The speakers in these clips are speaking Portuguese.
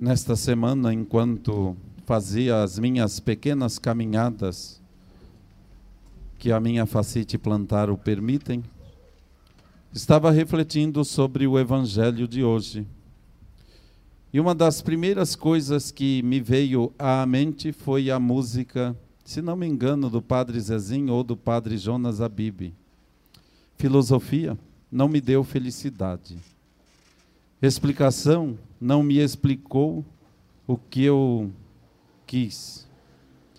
Nesta semana, enquanto fazia as minhas pequenas caminhadas, que a minha facite plantar o permitem, estava refletindo sobre o Evangelho de hoje. E uma das primeiras coisas que me veio à mente foi a música, se não me engano, do Padre Zezinho ou do Padre Jonas Abibi. Filosofia não me deu felicidade. Explicação não me explicou o que eu quis.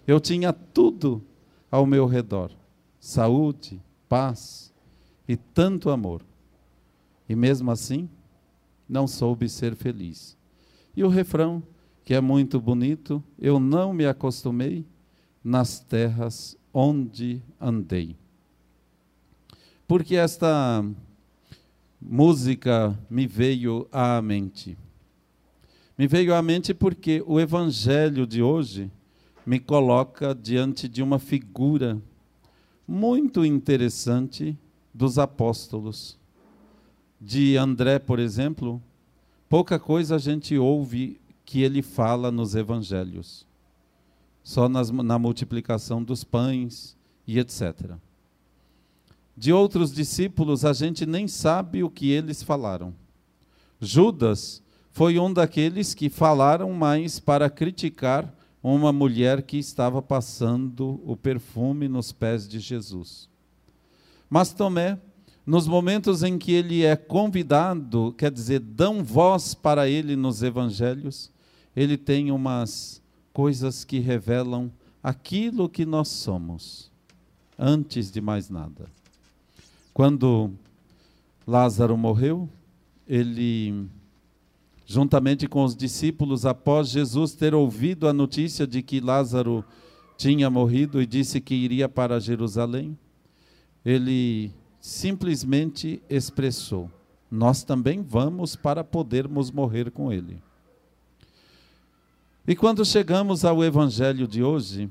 Eu tinha tudo ao meu redor, saúde, paz e tanto amor. E mesmo assim, não soube ser feliz. E o refrão, que é muito bonito, eu não me acostumei nas terras onde andei. Porque esta música me veio à mente. Me veio à mente porque o Evangelho de hoje me coloca diante de uma figura muito interessante dos apóstolos. De André, por exemplo, pouca coisa a gente ouve que ele fala nos evangelhos. Só na multiplicação dos pães e etc. De outros discípulos, a gente nem sabe o que eles falaram. Judas foi um daqueles que falaram mais para criticar uma mulher que estava passando o perfume nos pés de Jesus. Mas Tomé, nos momentos em que ele é convidado, quer dizer, dão voz para ele nos evangelhos, ele tem umas coisas que revelam aquilo que nós somos, antes de mais nada. Quando Lázaro morreu, ele, juntamente com os discípulos, após Jesus ter ouvido a notícia de que Lázaro tinha morrido e disse que iria para Jerusalém, ele simplesmente expressou: nós também vamos para podermos morrer com ele. E quando chegamos ao Evangelho de hoje,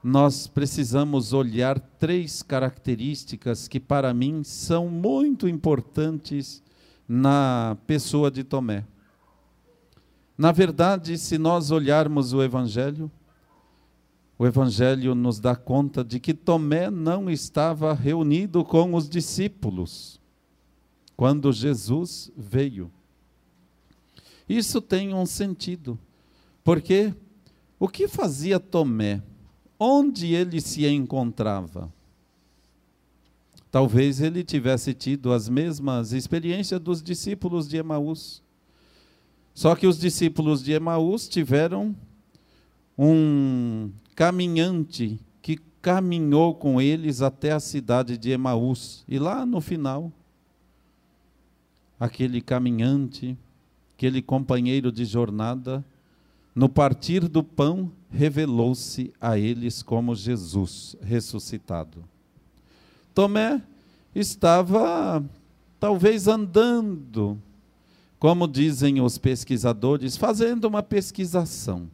nós precisamos olhar três características que, para mim, são muito importantes na pessoa de Tomé. Na verdade, se nós olharmos o Evangelho nos dá conta de que Tomé não estava reunido com os discípulos quando Jesus veio. Isso tem um sentido, porque o que fazia Tomé? Onde ele se encontrava? Talvez ele tivesse tido as mesmas experiências dos discípulos de Emaús. Só que os discípulos de Emaús tiveram um caminhante que caminhou com eles até a cidade de Emaús. E lá no final, aquele caminhante, aquele companheiro de jornada, no partir do pão, revelou-se a eles como Jesus ressuscitado. Tomé estava, talvez, andando, como dizem os pesquisadores, fazendo uma pesquisação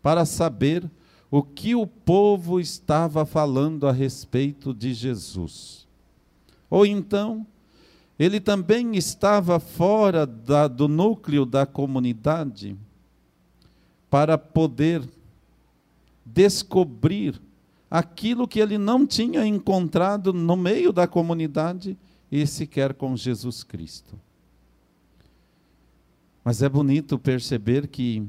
para saber o que o povo estava falando a respeito de Jesus. Ou então, ele também estava fora do núcleo da comunidade, para poder descobrir aquilo que ele não tinha encontrado no meio da comunidade e sequer com Jesus Cristo. Mas é bonito perceber que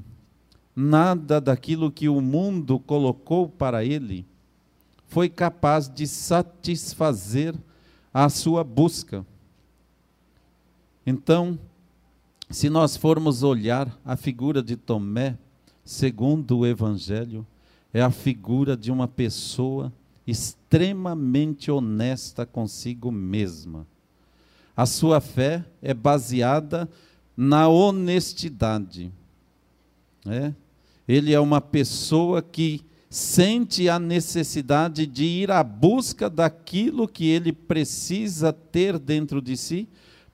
nada daquilo que o mundo colocou para ele foi capaz de satisfazer a sua busca. Então, se nós formos olhar a figura de Tomé, segundo o Evangelho, é a figura de uma pessoa extremamente honesta consigo mesma. A sua fé é baseada na honestidade. Ele é uma pessoa que sente a necessidade de ir à busca daquilo que ele precisa ter dentro de si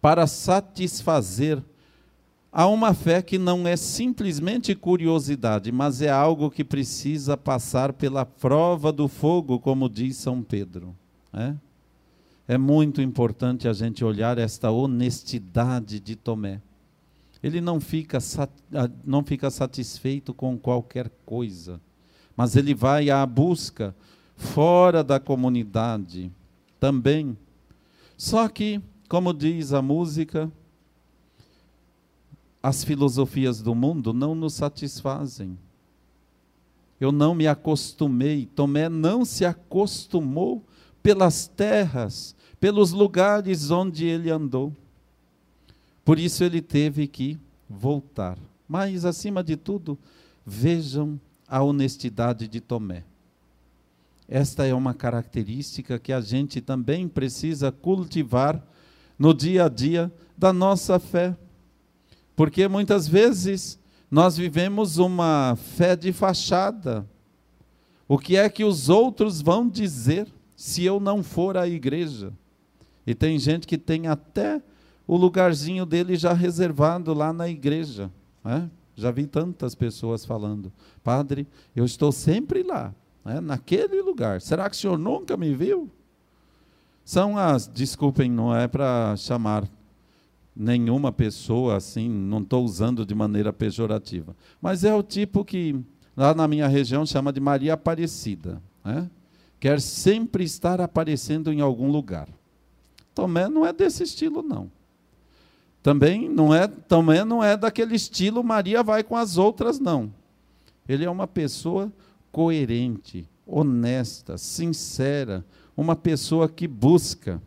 para satisfazer a uma fé que não é simplesmente curiosidade, mas é algo que precisa passar pela prova do fogo, como diz São Pedro. É muito importante a gente olhar esta honestidade de Tomé. Ele não fica satisfeito com qualquer coisa, mas ele vai à busca fora da comunidade também. Só que, como diz a música, as filosofias do mundo não nos satisfazem. Eu não me acostumei, Tomé não se acostumou pelas terras, pelos lugares onde ele andou. Por isso ele teve que voltar. Mas, acima de tudo, vejam a honestidade de Tomé. Esta é uma característica que a gente também precisa cultivar no dia a dia da nossa fé. Porque muitas vezes nós vivemos uma fé de fachada. O que é que os outros vão dizer se eu não for à igreja? E tem gente que tem até o lugarzinho dele já reservado lá na igreja, né? Já vi tantas pessoas falando, padre, eu estou sempre lá, né? Naquele lugar, será que o senhor nunca me viu? São as, desculpem, não é para chamar nenhuma pessoa assim, não estou usando de maneira pejorativa, mas é o tipo que lá na minha região chama de Maria Aparecida, né? Quer sempre estar aparecendo em algum lugar. Tomé não é desse estilo, não. Também não é daquele estilo Maria vai com as outras, não. Ele é uma pessoa coerente, honesta, sincera, uma pessoa que busca.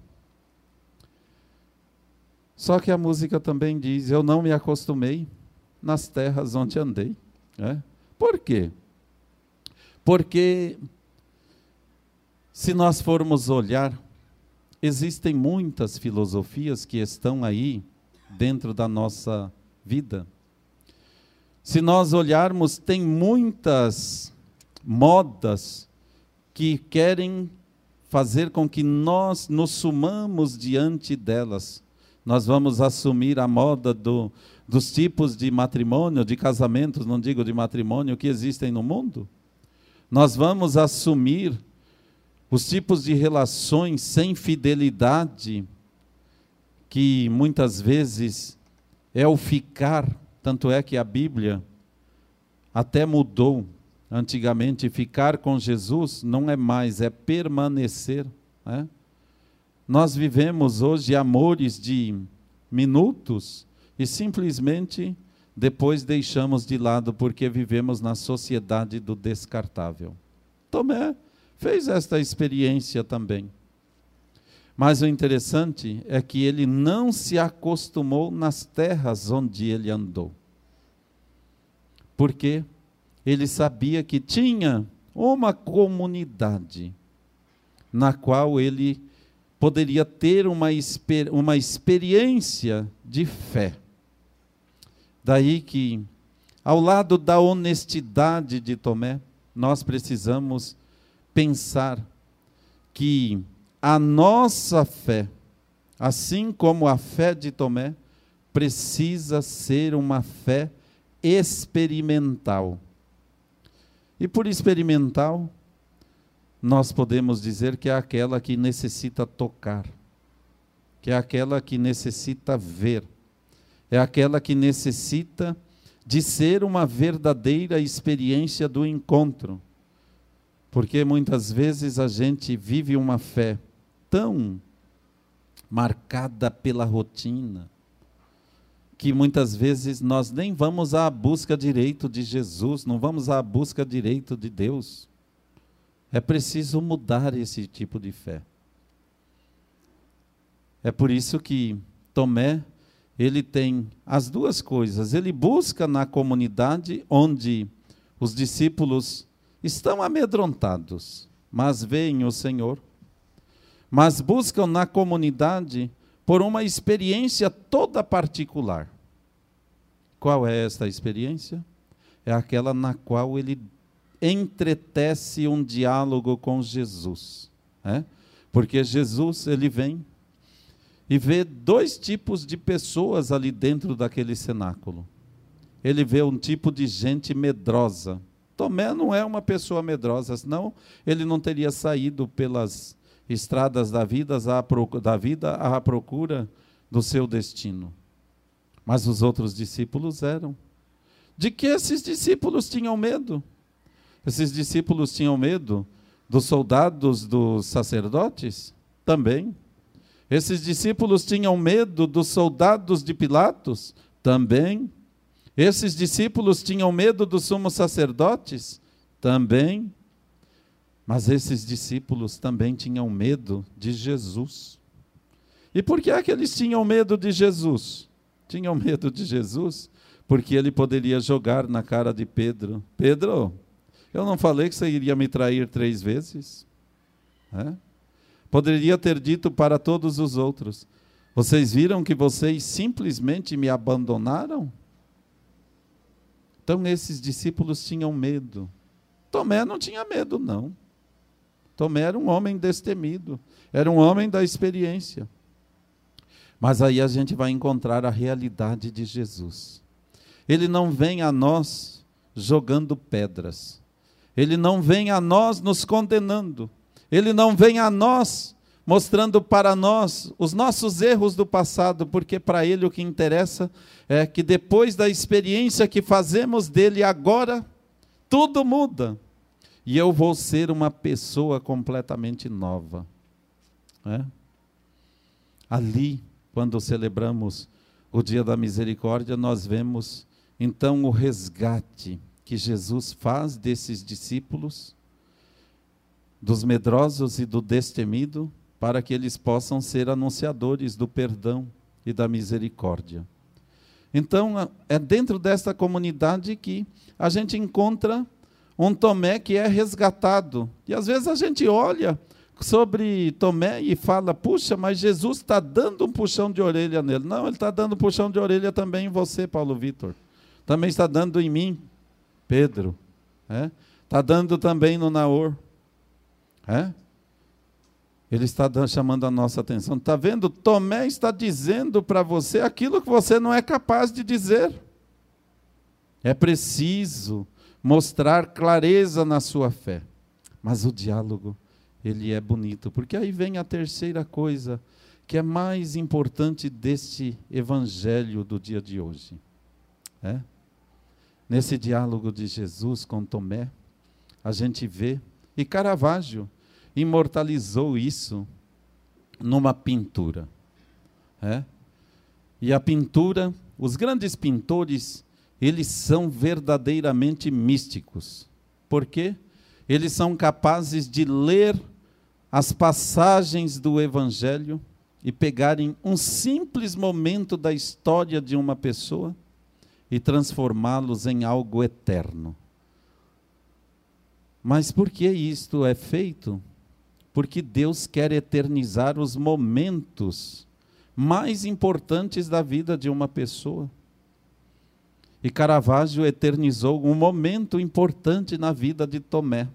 Só que a música também diz, eu não me acostumei nas terras onde andei. Né? Por quê? Porque se nós formos olhar, existem muitas filosofias que estão aí dentro da nossa vida. Se nós olharmos, tem muitas modas que querem fazer com que nós nos sumamos diante delas. Nós vamos assumir a moda dos tipos de matrimônio, de casamentos, não digo de matrimônio, que existem no mundo. Nós vamos assumir os tipos de relações sem fidelidade, que muitas vezes é o ficar, tanto é que a Bíblia até mudou. Antigamente, ficar com Jesus não é mais, é permanecer. Né? Nós vivemos hoje amores de minutos e simplesmente depois deixamos de lado, porque vivemos na sociedade do descartável. Tomé fez esta experiência também. Mas o interessante é que ele não se acostumou nas terras onde ele andou. Porque ele sabia que tinha uma comunidade na qual ele poderia ter uma experiência de fé. Daí que, ao lado da honestidade de Tomé, nós precisamos pensar que a nossa fé, assim como a fé de Tomé, precisa ser uma fé experimental. E por experimental, nós podemos dizer que é aquela que necessita tocar, que é aquela que necessita ver, é aquela que necessita de ser uma verdadeira experiência do encontro. Porque muitas vezes a gente vive uma fé tão marcada pela rotina, que muitas vezes nós nem vamos à busca direito de Jesus, não vamos à busca direito de Deus. É preciso mudar esse tipo de fé. É por isso que Tomé, ele tem as duas coisas. Ele busca na comunidade onde os discípulos estão amedrontados, mas veem o Senhor. Mas buscam na comunidade por uma experiência toda particular. Qual é esta experiência? É aquela na qual ele entretece um diálogo com Jesus. Né? Porque Jesus, ele vem e vê dois tipos de pessoas ali dentro daquele cenáculo. Ele vê um tipo de gente medrosa. Tomé não é uma pessoa medrosa, senão ele não teria saído pelas estradas da vida à procura do seu destino. Mas os outros discípulos eram. De que esses discípulos tinham medo? Esses discípulos tinham medo dos soldados, dos sacerdotes? Também. Esses discípulos tinham medo dos soldados de Pilatos? Também. Esses discípulos tinham medo dos sumos sacerdotes? Também. Mas esses discípulos também tinham medo de Jesus. E por que é que eles tinham medo de Jesus? Tinham medo de Jesus porque ele poderia jogar na cara de Pedro: Pedro, eu não falei que você iria me trair 3 vezes? É? Poderia ter dito para todos os outros: vocês viram que vocês simplesmente me abandonaram? Então esses discípulos tinham medo. Tomé não tinha medo, não. Tomé era um homem destemido, era um homem da experiência. Mas aí a gente vai encontrar a realidade de Jesus. Ele não vem a nós jogando pedras. Ele não vem a nós nos condenando. Ele não vem a nós mostrando para nós os nossos erros do passado, porque para ele o que interessa é que depois da experiência que fazemos dele agora, tudo muda. E eu vou ser uma pessoa completamente nova. É? Ali, quando celebramos o Dia da Misericórdia, nós vemos então o resgate que Jesus faz desses discípulos, dos medrosos e do destemido, para que eles possam ser anunciadores do perdão e da misericórdia. Então, é dentro desta comunidade que a gente encontra um Tomé que é resgatado. E às vezes a gente olha sobre Tomé e fala: puxa, mas Jesus está dando um puxão de orelha nele. Não, ele está dando um puxão de orelha também em você, Paulo Vitor. Também está dando em mim, Pedro. Está dando também no Naor. É? Ele está chamando a nossa atenção. Está vendo? Tomé está dizendo para você aquilo que você não é capaz de dizer. É preciso mostrar clareza na sua fé. Mas o diálogo, ele é bonito, porque aí vem a terceira coisa, que é mais importante deste evangelho do dia de hoje. É? Nesse diálogo de Jesus com Tomé, a gente vê, e Caravaggio imortalizou isso numa pintura. É? E a pintura, os grandes pintores, eles são verdadeiramente místicos. Por quê? Eles são capazes de ler as passagens do Evangelho e pegarem um simples momento da história de uma pessoa e transformá-los em algo eterno. Mas por que isto é feito? Porque Deus quer eternizar os momentos mais importantes da vida de uma pessoa. E Caravaggio eternizou um momento importante na vida de Tomé.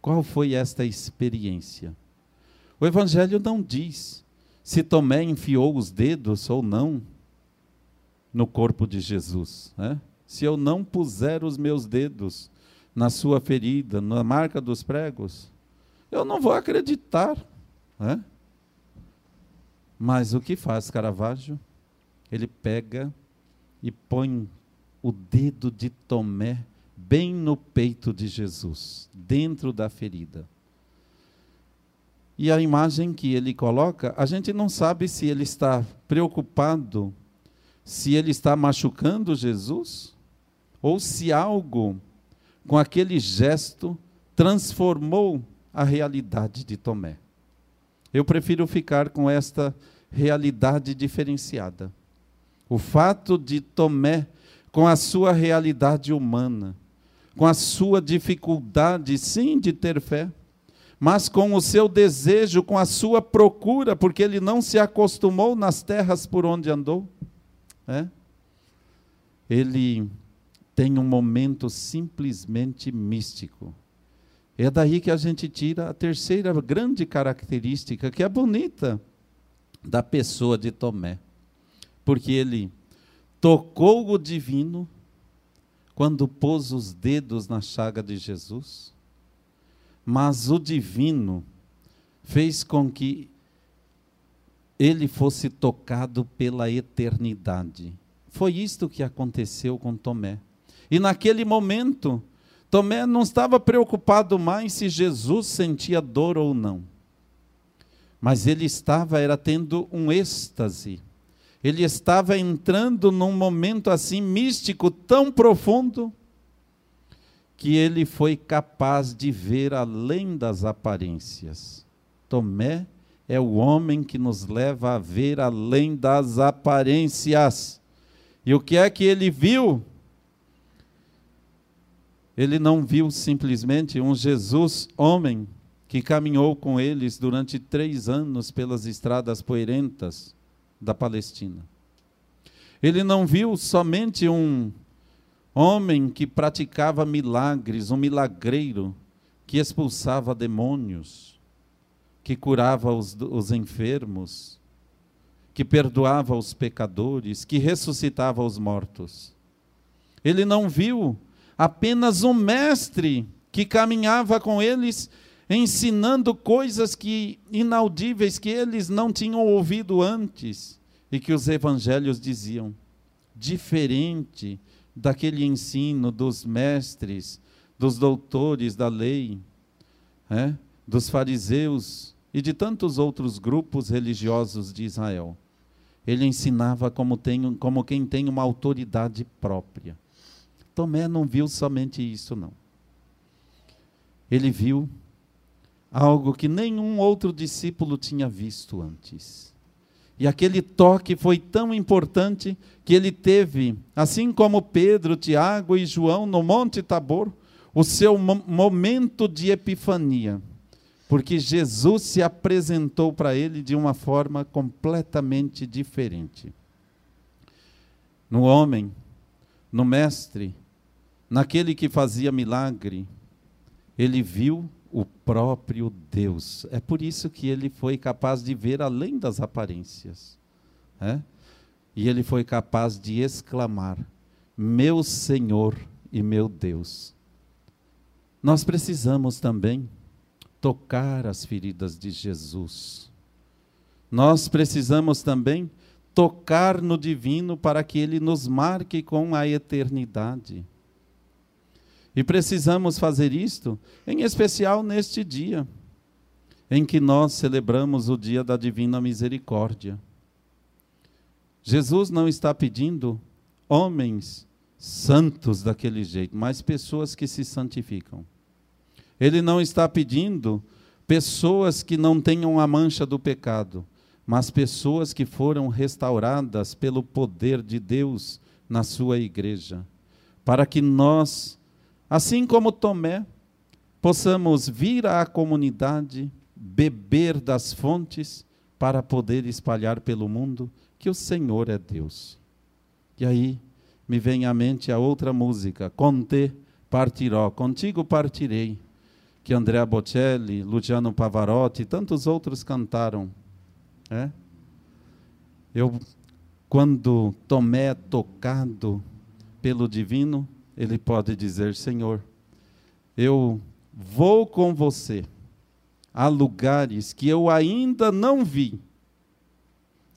Qual foi esta experiência? O Evangelho não diz se Tomé enfiou os dedos ou não no corpo de Jesus. Né? Se eu não puser os meus dedos na sua ferida, na marca dos pregos, eu não vou acreditar. Né? Mas o que faz Caravaggio? Ele pega e põe o dedo de Tomé bem no peito de Jesus, dentro da ferida. E a imagem que ele coloca, a gente não sabe se ele está preocupado, se ele está machucando Jesus, ou se algo com aquele gesto transformou a realidade de Tomé. Eu prefiro ficar com esta realidade diferenciada. O fato de Tomé, com a sua realidade humana, com a sua dificuldade, sim, de ter fé, mas com o seu desejo, com a sua procura, porque ele não se acostumou nas terras por onde andou, né? Ele tem um momento simplesmente místico. É daí que a gente tira a terceira grande característica, que é bonita, da pessoa de Tomé. Porque ele tocou o divino quando pôs os dedos na chaga de Jesus, mas o divino fez com que ele fosse tocado pela eternidade. Foi isto que aconteceu com Tomé. E naquele momento, Tomé não estava preocupado mais se Jesus sentia dor ou não. Mas ele estava, tendo um êxtase. Ele estava entrando num momento assim místico, tão profundo, que ele foi capaz de ver além das aparências. Tomé é o homem que nos leva a ver além das aparências. E o que é que ele viu? Ele não viu simplesmente um Jesus homem que caminhou com eles durante 3 anos pelas estradas poeirentas da Palestina. Ele não viu somente um homem que praticava milagres, um milagreiro que expulsava demônios, que curava os enfermos, que perdoava os pecadores, que ressuscitava os mortos. Ele não viu apenas um mestre que caminhava com eles, ensinando coisas inaudíveis que eles não tinham ouvido antes e que os evangelhos diziam, diferente daquele ensino dos mestres, dos doutores da lei, dos fariseus e de tantos outros grupos religiosos de Israel. Ele ensinava como quem tem uma autoridade própria. Tomé não viu somente isso, não. Ele viu algo que nenhum outro discípulo tinha visto antes. E aquele toque foi tão importante que ele teve, assim como Pedro, Tiago e João no Monte Tabor, o seu momento de epifania, porque Jesus se apresentou para ele de uma forma completamente diferente. No homem, no mestre, naquele que fazia milagre, ele viu o próprio Deus. É por isso que ele foi capaz de ver além das aparências. E ele foi capaz de exclamar, meu Senhor e meu Deus. Nós precisamos também tocar as feridas de Jesus. Nós precisamos também tocar no divino para que ele nos marque com a eternidade. E precisamos fazer isto, em especial neste dia, em que nós celebramos o dia da Divina Misericórdia. Jesus não está pedindo homens santos daquele jeito, mas pessoas que se santificam. Ele não está pedindo pessoas que não tenham a mancha do pecado, mas pessoas que foram restauradas pelo poder de Deus na sua igreja, para que nós, assim como Tomé, possamos vir à comunidade, beber das fontes, para poder espalhar pelo mundo que o Senhor é Deus. E aí me vem à mente a outra música, Con te partirò, contigo partirei, que Andrea Bocelli, Luciano Pavarotti e tantos outros cantaram. Quando Tomé é tocado pelo divino, ele pode dizer, Senhor, eu vou com você a lugares que eu ainda não vi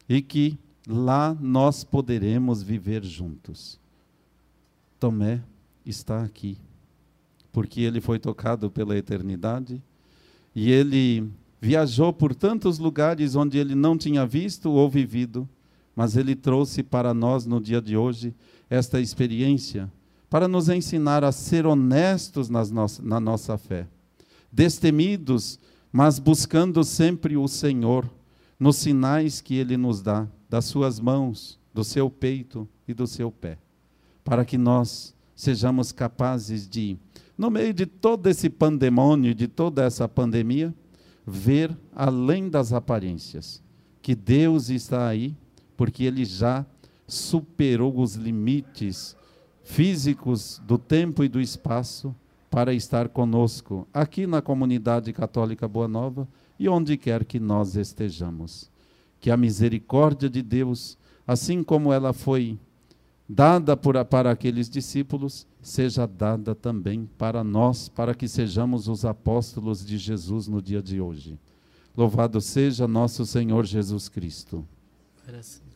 e que lá nós poderemos viver juntos. Tomé está aqui, porque ele foi tocado pela eternidade e ele viajou por tantos lugares onde ele não tinha visto ou vivido, mas ele trouxe para nós no dia de hoje esta experiência para nos ensinar a ser honestos na nossa fé, destemidos, mas buscando sempre o Senhor, nos sinais que Ele nos dá, das suas mãos, do seu peito e do seu pé, para que nós sejamos capazes de, no meio de todo esse pandemônio, de toda essa pandemia, ver além das aparências, que Deus está aí, porque Ele já superou os limites físicos do tempo e do espaço para estar conosco aqui na comunidade católica Boa Nova e onde quer que nós estejamos. Que a misericórdia de Deus, assim como ela foi dada para aqueles discípulos, seja dada também para nós, para que sejamos os apóstolos de Jesus no dia de hoje. Louvado seja nosso Senhor Jesus Cristo. Era assim.